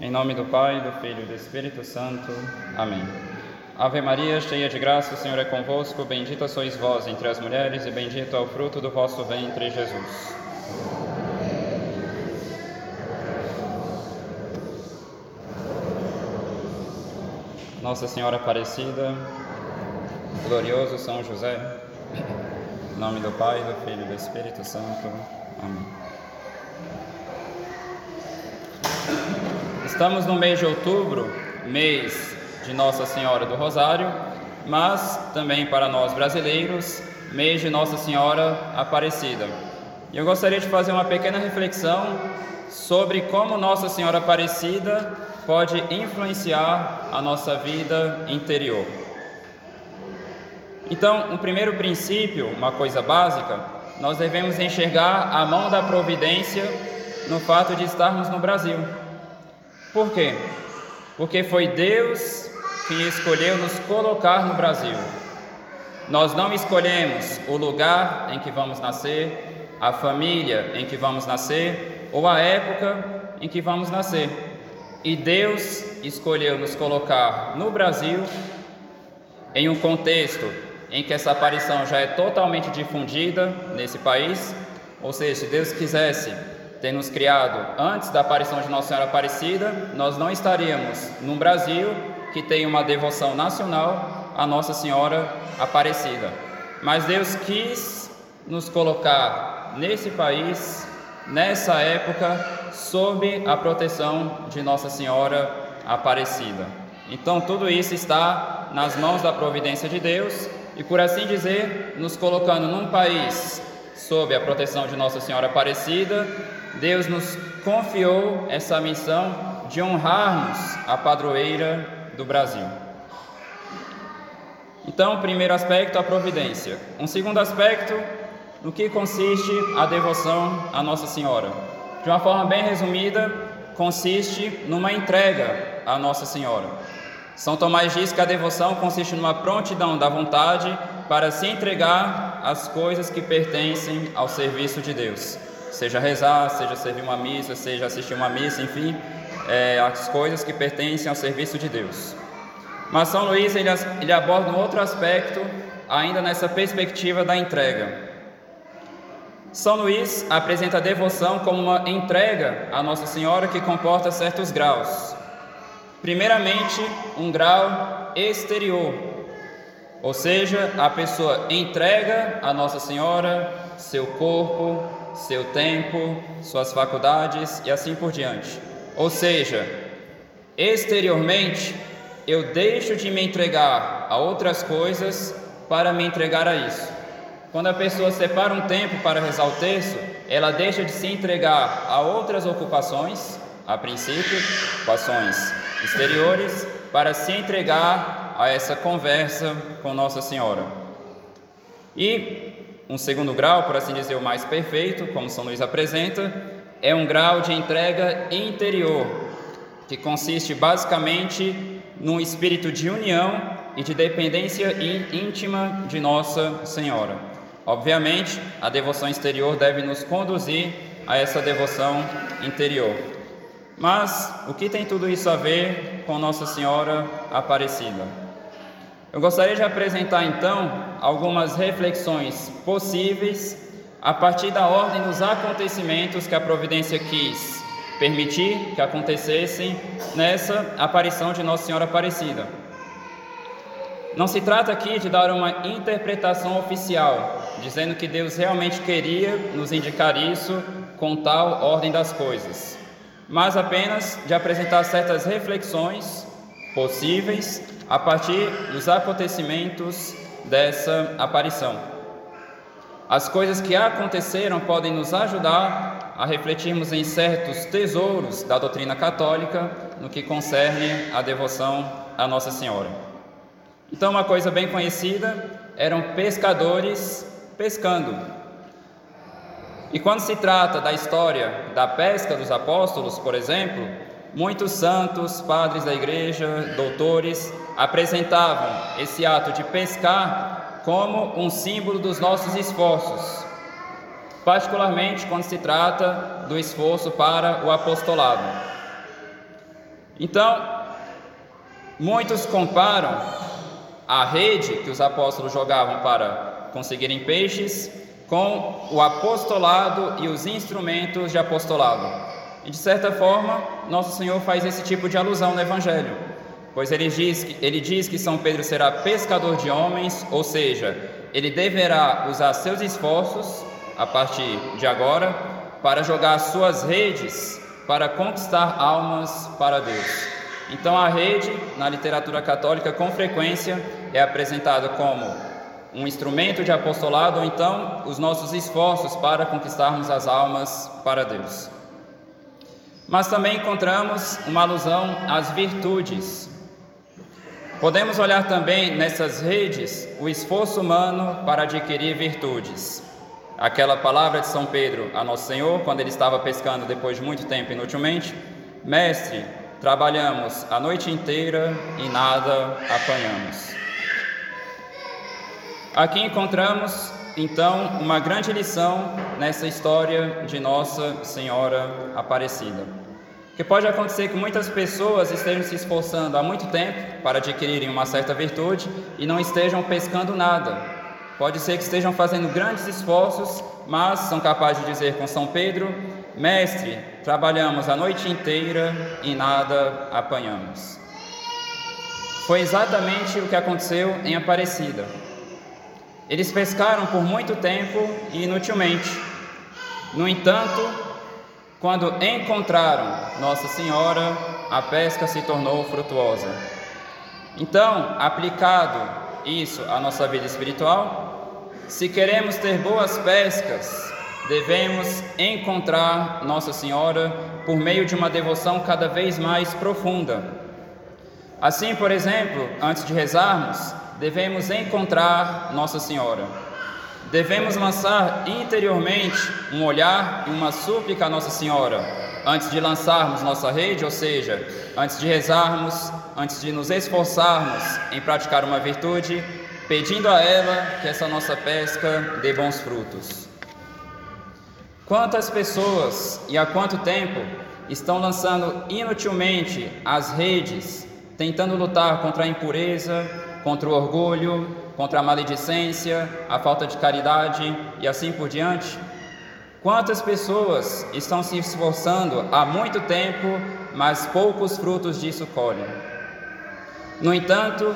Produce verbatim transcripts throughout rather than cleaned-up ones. Em nome do Pai, do Filho e do Espírito Santo. Amém. Ave Maria, cheia de graça, o Senhor é convosco. Bendita sois vós entre as mulheres e bendito é o fruto do vosso ventre, Jesus. Nossa Senhora Aparecida, glorioso São José, em nome do Pai, do Filho e do Espírito Santo. Amém. Estamos no mês de outubro, mês de Nossa Senhora do Rosário, mas também para nós brasileiros, mês de Nossa Senhora Aparecida. E eu gostaria de fazer uma pequena reflexão sobre como Nossa Senhora Aparecida pode influenciar a nossa vida interior. Então, um primeiro princípio, uma coisa básica, nós devemos enxergar a mão da providência no fato de estarmos no Brasil. Por quê? Porque foi Deus quem escolheu nos colocar no Brasil. Nós não escolhemos o lugar em que vamos nascer, a família em que vamos nascer ou a época em que vamos nascer. E Deus escolheu nos colocar no Brasil, em um contexto em que essa aparição já é totalmente difundida nesse país. Ou seja, se Deus quisesse ter nos criado antes da aparição de Nossa Senhora Aparecida, nós não estaríamos num Brasil que tem uma devoção nacional à Nossa Senhora Aparecida. Mas Deus quis nos colocar nesse país, nessa época, sob a proteção de Nossa Senhora Aparecida. Então tudo isso está nas mãos da providência de Deus e, por assim dizer, nos colocando num país sob a proteção de Nossa Senhora Aparecida, Deus nos confiou essa missão de honrarmos a padroeira do Brasil. Então, primeiro aspecto, a providência. Um segundo aspecto, no que consiste a devoção à Nossa Senhora. De uma forma bem resumida, consiste numa entrega à Nossa Senhora. São Tomás diz que a devoção consiste numa prontidão da vontade para se entregar às coisas que pertencem ao serviço de Deus. Seja rezar, seja servir uma missa, seja assistir uma missa, enfim, é, as coisas que pertencem ao serviço de Deus. Mas São Luís ele, ele aborda um outro aspecto, ainda nessa perspectiva da entrega. São Luís apresenta a devoção como uma entrega à Nossa Senhora que comporta certos graus. Primeiramente, um grau exterior, ou seja, a pessoa entrega à Nossa Senhora seu corpo, seu tempo, suas faculdades e assim por diante. Ou seja, exteriormente, eu deixo de me entregar a outras coisas para me entregar a isso. Quando a pessoa separa um tempo para rezar o terço, ela deixa de se entregar a outras ocupações, a princípio, ocupações exteriores, para se entregar a essa conversa com Nossa Senhora. E um segundo grau, por assim dizer, o mais perfeito, como São Luís apresenta, é um grau de entrega interior, que consiste basicamente num espírito de união e de dependência íntima de Nossa Senhora. Obviamente, a devoção exterior deve nos conduzir a essa devoção interior. Mas o que tem tudo isso a ver com Nossa Senhora Aparecida? Eu gostaria de apresentar então algumas reflexões possíveis a partir da ordem dos acontecimentos que a providência quis permitir que acontecessem nessa aparição de Nossa Senhora Aparecida. Não se trata aqui de dar uma interpretação oficial, dizendo que Deus realmente queria nos indicar isso com tal ordem das coisas, mas apenas de apresentar certas reflexões possíveis a partir dos acontecimentos dessa aparição. As coisas que aconteceram podem nos ajudar a refletirmos em certos tesouros da doutrina católica no que concerne a devoção à Nossa Senhora. Então, uma coisa bem conhecida, eram pescadores pescando. E quando se trata da história da pesca dos apóstolos, por exemplo, muitos santos, padres da igreja, doutores, apresentavam esse ato de pescar como um símbolo dos nossos esforços, particularmente quando se trata do esforço para o apostolado. Então, muitos comparam a rede que os apóstolos jogavam para conseguirem peixes com o apostolado e os instrumentos de apostolado. E de certa forma, Nosso Senhor faz esse tipo de alusão no Evangelho, pois ele diz, que, ele diz que São Pedro será pescador de homens, ou seja, ele deverá usar seus esforços, a partir de agora, para jogar suas redes, para conquistar almas para Deus. Então a rede, na literatura católica, com frequência, é apresentada como um instrumento de apostolado, ou então os nossos esforços para conquistarmos as almas para Deus. Mas também encontramos uma alusão às virtudes. Podemos olhar também nessas redes o esforço humano para adquirir virtudes. Aquela palavra de São Pedro a Nosso Senhor, quando ele estava pescando depois de muito tempo inutilmente: Mestre, trabalhamos a noite inteira e nada apanhamos. Aqui encontramos, então, uma grande lição nessa história de Nossa Senhora Aparecida. Que pode acontecer que muitas pessoas estejam se esforçando há muito tempo para adquirirem uma certa virtude e não estejam pescando nada. Pode ser que estejam fazendo grandes esforços, mas são capazes de dizer com São Pedro: Mestre, trabalhamos a noite inteira e nada apanhamos. Foi exatamente o que aconteceu em Aparecida. Eles pescaram por muito tempo e inutilmente. No entanto, quando encontraram Nossa Senhora, a pesca se tornou frutuosa. Então, aplicado isso à nossa vida espiritual, se queremos ter boas pescas, devemos encontrar Nossa Senhora por meio de uma devoção cada vez mais profunda. Assim, por exemplo, antes de rezarmos, devemos encontrar Nossa Senhora. Devemos lançar interiormente um olhar e uma súplica a Nossa Senhora, antes de lançarmos nossa rede, ou seja, antes de rezarmos, antes de nos esforçarmos em praticar uma virtude, pedindo a ela que essa nossa pesca dê bons frutos. Quantas pessoas e há quanto tempo estão lançando inutilmente as redes, tentando lutar contra a impureza, contra o orgulho, contra a maledicência, a falta de caridade e assim por diante? Quantas pessoas estão se esforçando há muito tempo, mas poucos frutos disso colhem? No entanto,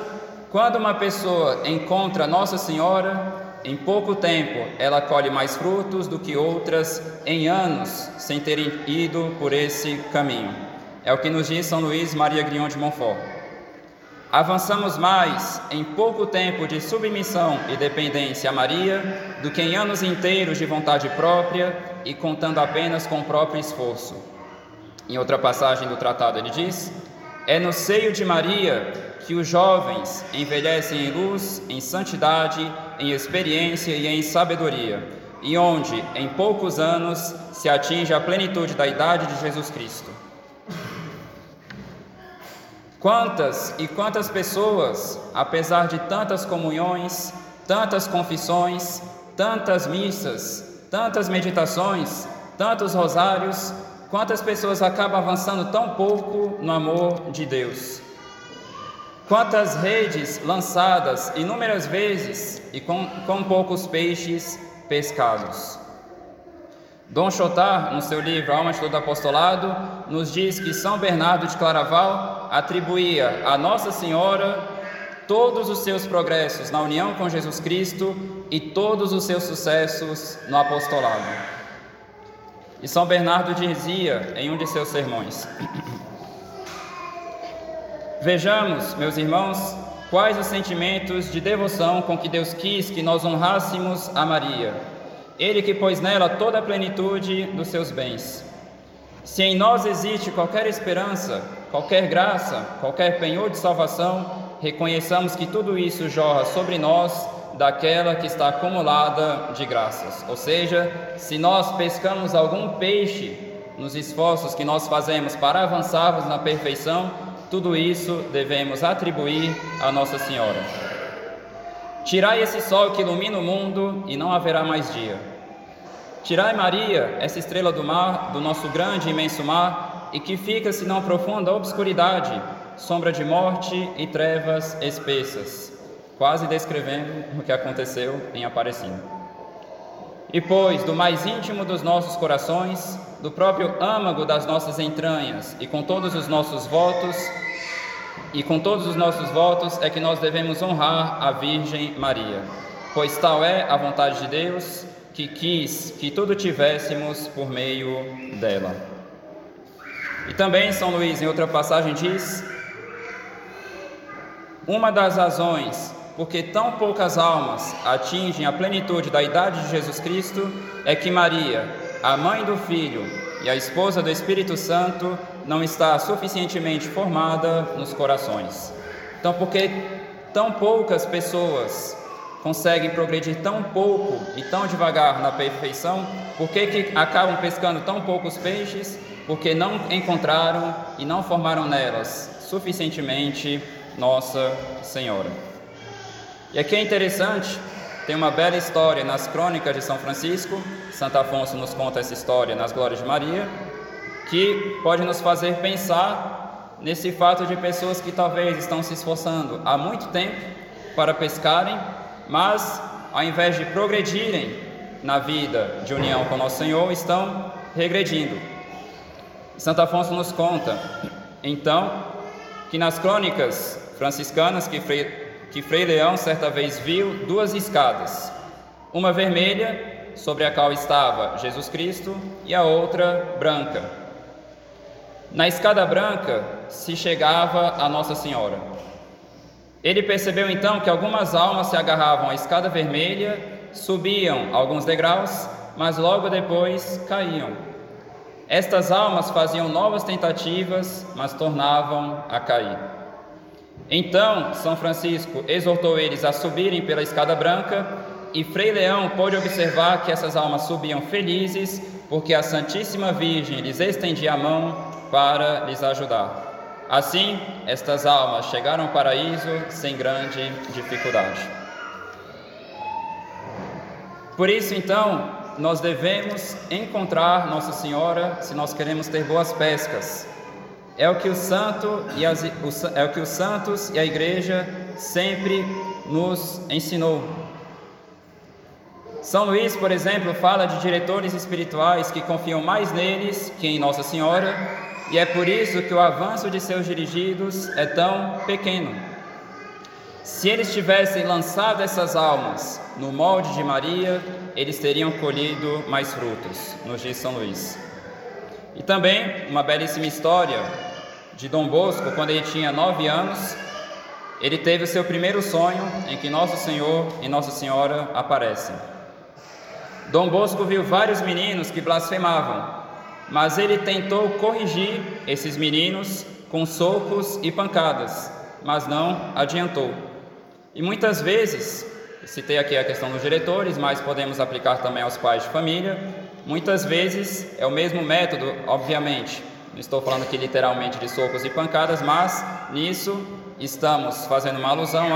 quando uma pessoa encontra Nossa Senhora, em pouco tempo ela colhe mais frutos do que outras em anos sem terem ido por esse caminho. É o que nos diz São Luís Maria Grignon de Monfort. Avançamos mais em pouco tempo de submissão e dependência a Maria do que em anos inteiros de vontade própria e contando apenas com o próprio esforço. Em outra passagem do tratado ele diz: é no seio de Maria que os jovens envelhecem em luz, em santidade, em experiência e em sabedoria, e onde, em poucos anos, se atinge a plenitude da idade de Jesus Cristo. Quantas e quantas pessoas, apesar de tantas comunhões, tantas confissões, tantas missas, tantas meditações, tantos rosários, quantas pessoas acabam avançando tão pouco no amor de Deus? Quantas redes lançadas inúmeras vezes e com, com poucos peixes pescados? Dom Chautard, no seu livro Alma de Todo Apostolado, nos diz que São Bernardo de Claraval atribuía a Nossa Senhora todos os seus progressos na união com Jesus Cristo e todos os seus sucessos no apostolado. E São Bernardo dizia em um de seus sermões: vejamos, meus irmãos, quais os sentimentos de devoção com que Deus quis que nós honrássemos a Maria, Ele que pôs nela toda a plenitude dos seus bens. Se em nós existe qualquer esperança, qualquer graça, qualquer penhor de salvação, reconheçamos que tudo isso jorra sobre nós daquela que está acumulada de graças. Ou seja, se nós pescamos algum peixe nos esforços que nós fazemos para avançarmos na perfeição, tudo isso devemos atribuir a Nossa Senhora. Tirai esse sol que ilumina o mundo e não haverá mais dia. Tirai, Maria, essa estrela do mar, do nosso grande e imenso mar, e que fica, senão profunda, obscuridade, sombra de morte e trevas espessas, quase descrevendo o que aconteceu em Aparecida. E, pois, do mais íntimo dos nossos corações, do próprio âmago das nossas entranhas e com todos os nossos votos, e com todos os nossos votos é que nós devemos honrar a Virgem Maria, pois tal é a vontade de Deus, que quis que tudo tivéssemos por meio dela. E também São Luís, em outra passagem, diz: uma das razões porque tão poucas almas atingem a plenitude da idade de Jesus Cristo é que Maria, a mãe do Filho e a esposa do Espírito Santo, não está suficientemente formada nos corações. Então, porque tão poucas pessoas conseguem progredir tão pouco e tão devagar na perfeição, por que que acabam pescando tão poucos peixes? Porque não encontraram e não formaram nelas suficientemente Nossa Senhora. E aqui é interessante, tem uma bela história nas crônicas de São Francisco, Santo Afonso nos conta essa história nas Glórias de Maria, que pode nos fazer pensar nesse fato de pessoas que talvez estão se esforçando há muito tempo para pescarem, mas ao invés de progredirem na vida de união com Nosso Senhor, estão regredindo. Santo Afonso nos conta, então, que nas crônicas franciscanas que Frei, que Frei Leão certa vez viu duas escadas, uma vermelha, sobre a qual estava Jesus Cristo, e a outra branca. Na escada branca se chegava a Nossa Senhora. Ele percebeu então que algumas almas se agarravam à escada vermelha, subiam alguns degraus, mas logo depois caíam. Estas almas faziam novas tentativas, mas tornavam a cair. Então, São Francisco exortou eles a subirem pela escada branca, e Frei Leão pôde observar que essas almas subiam felizes, porque a Santíssima Virgem lhes estendia a mão para lhes ajudar. Assim, estas almas chegaram ao paraíso sem grande dificuldade. Por isso, então, nós devemos encontrar Nossa Senhora se nós queremos ter boas pescas. É o que o santo e as, é o que os santos e a Igreja sempre nos ensinou. São Luís, por exemplo, fala de diretores espirituais que confiam mais neles que em Nossa Senhora, e é por isso que o avanço de seus dirigidos é tão pequeno. Se eles tivessem lançado essas almas no molde de Maria, eles teriam colhido mais frutos, nos diz São Luís. E também uma belíssima história de Dom Bosco, quando ele tinha nove anos, ele teve o seu primeiro sonho em que Nosso Senhor e Nossa Senhora aparecem. Dom Bosco viu vários meninos que blasfemavam, mas ele tentou corrigir esses meninos com socos e pancadas, mas não adiantou. E muitas vezes, citei aqui a questão dos diretores, mas podemos aplicar também aos pais de família, muitas vezes é o mesmo método, obviamente, não estou falando aqui literalmente de socos e pancadas, mas nisso estamos fazendo uma alusão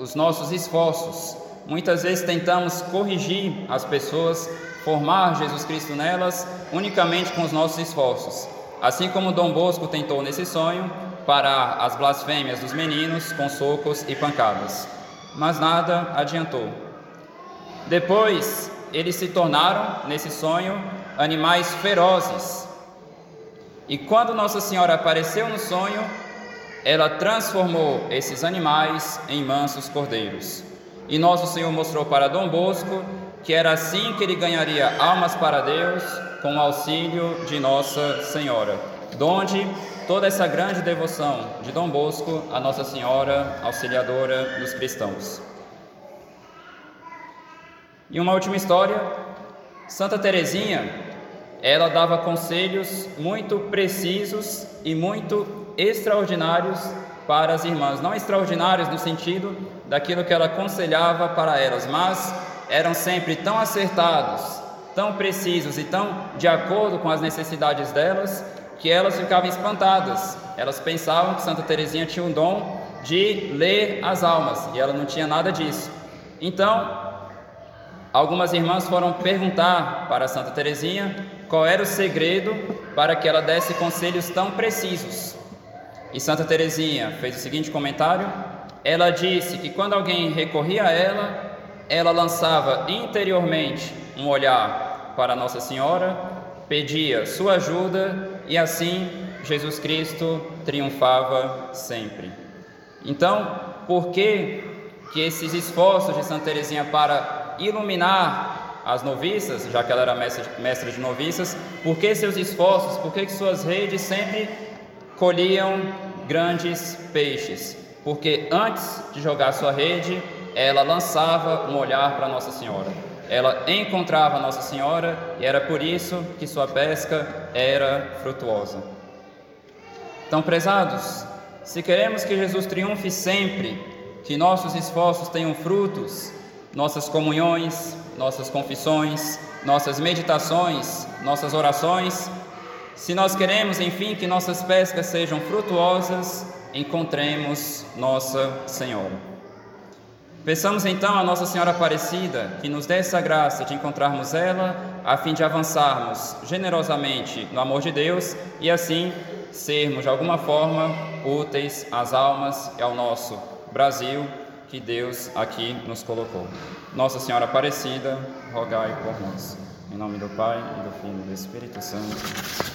aos nossos esforços. Muitas vezes tentamos corrigir as pessoas, formar Jesus Cristo nelas unicamente com os nossos esforços. Assim como Dom Bosco tentou nesse sonho parar as blasfêmias dos meninos com socos e pancadas, mas nada adiantou. Depois, eles se tornaram, nesse sonho, animais ferozes. E quando Nossa Senhora apareceu no sonho, ela transformou esses animais em mansos cordeiros. E Nosso Senhor mostrou para Dom Bosco que era assim que ele ganharia almas para Deus, com o auxílio de Nossa Senhora, donde toda essa grande devoção de Dom Bosco a Nossa Senhora, auxiliadora dos cristãos. E uma última história, Santa Teresinha, ela dava conselhos muito precisos e muito extraordinários para as irmãs, não extraordinários no sentido daquilo que ela aconselhava para elas, mas eram sempre tão acertados, tão precisos e tão de acordo com as necessidades delas, que elas ficavam espantadas. Elas pensavam que Santa Teresinha tinha um dom de ler as almas, e ela não tinha nada disso. Então, algumas irmãs foram perguntar para Santa Teresinha qual era o segredo para que ela desse conselhos tão precisos. E Santa Teresinha fez o seguinte comentário: ela disse que quando alguém recorria a ela, ela lançava interiormente um olhar para Nossa Senhora, pedia sua ajuda e assim Jesus Cristo triunfava sempre. Então, por que que esses esforços de Santa Teresinha para iluminar as noviças, já que ela era mestra de noviças, por que seus esforços, por que que suas redes sempre colhiam grandes peixes? Porque antes de jogar sua rede, ela lançava um olhar para Nossa Senhora. Ela encontrava Nossa Senhora e era por isso que sua pesca era frutuosa. Então, prezados, se queremos que Jesus triunfe sempre, que nossos esforços tenham frutos, nossas comunhões, nossas confissões, nossas meditações, nossas orações, se nós queremos, enfim, que nossas pescas sejam frutuosas, encontremos Nossa Senhora. Peçamos então a Nossa Senhora Aparecida que nos dê essa graça de encontrarmos ela, a fim de avançarmos generosamente no amor de Deus e assim sermos de alguma forma úteis às almas e ao nosso Brasil que Deus aqui nos colocou. Nossa Senhora Aparecida, rogai por nós. Em nome do Pai, e do Filho e do Espírito Santo.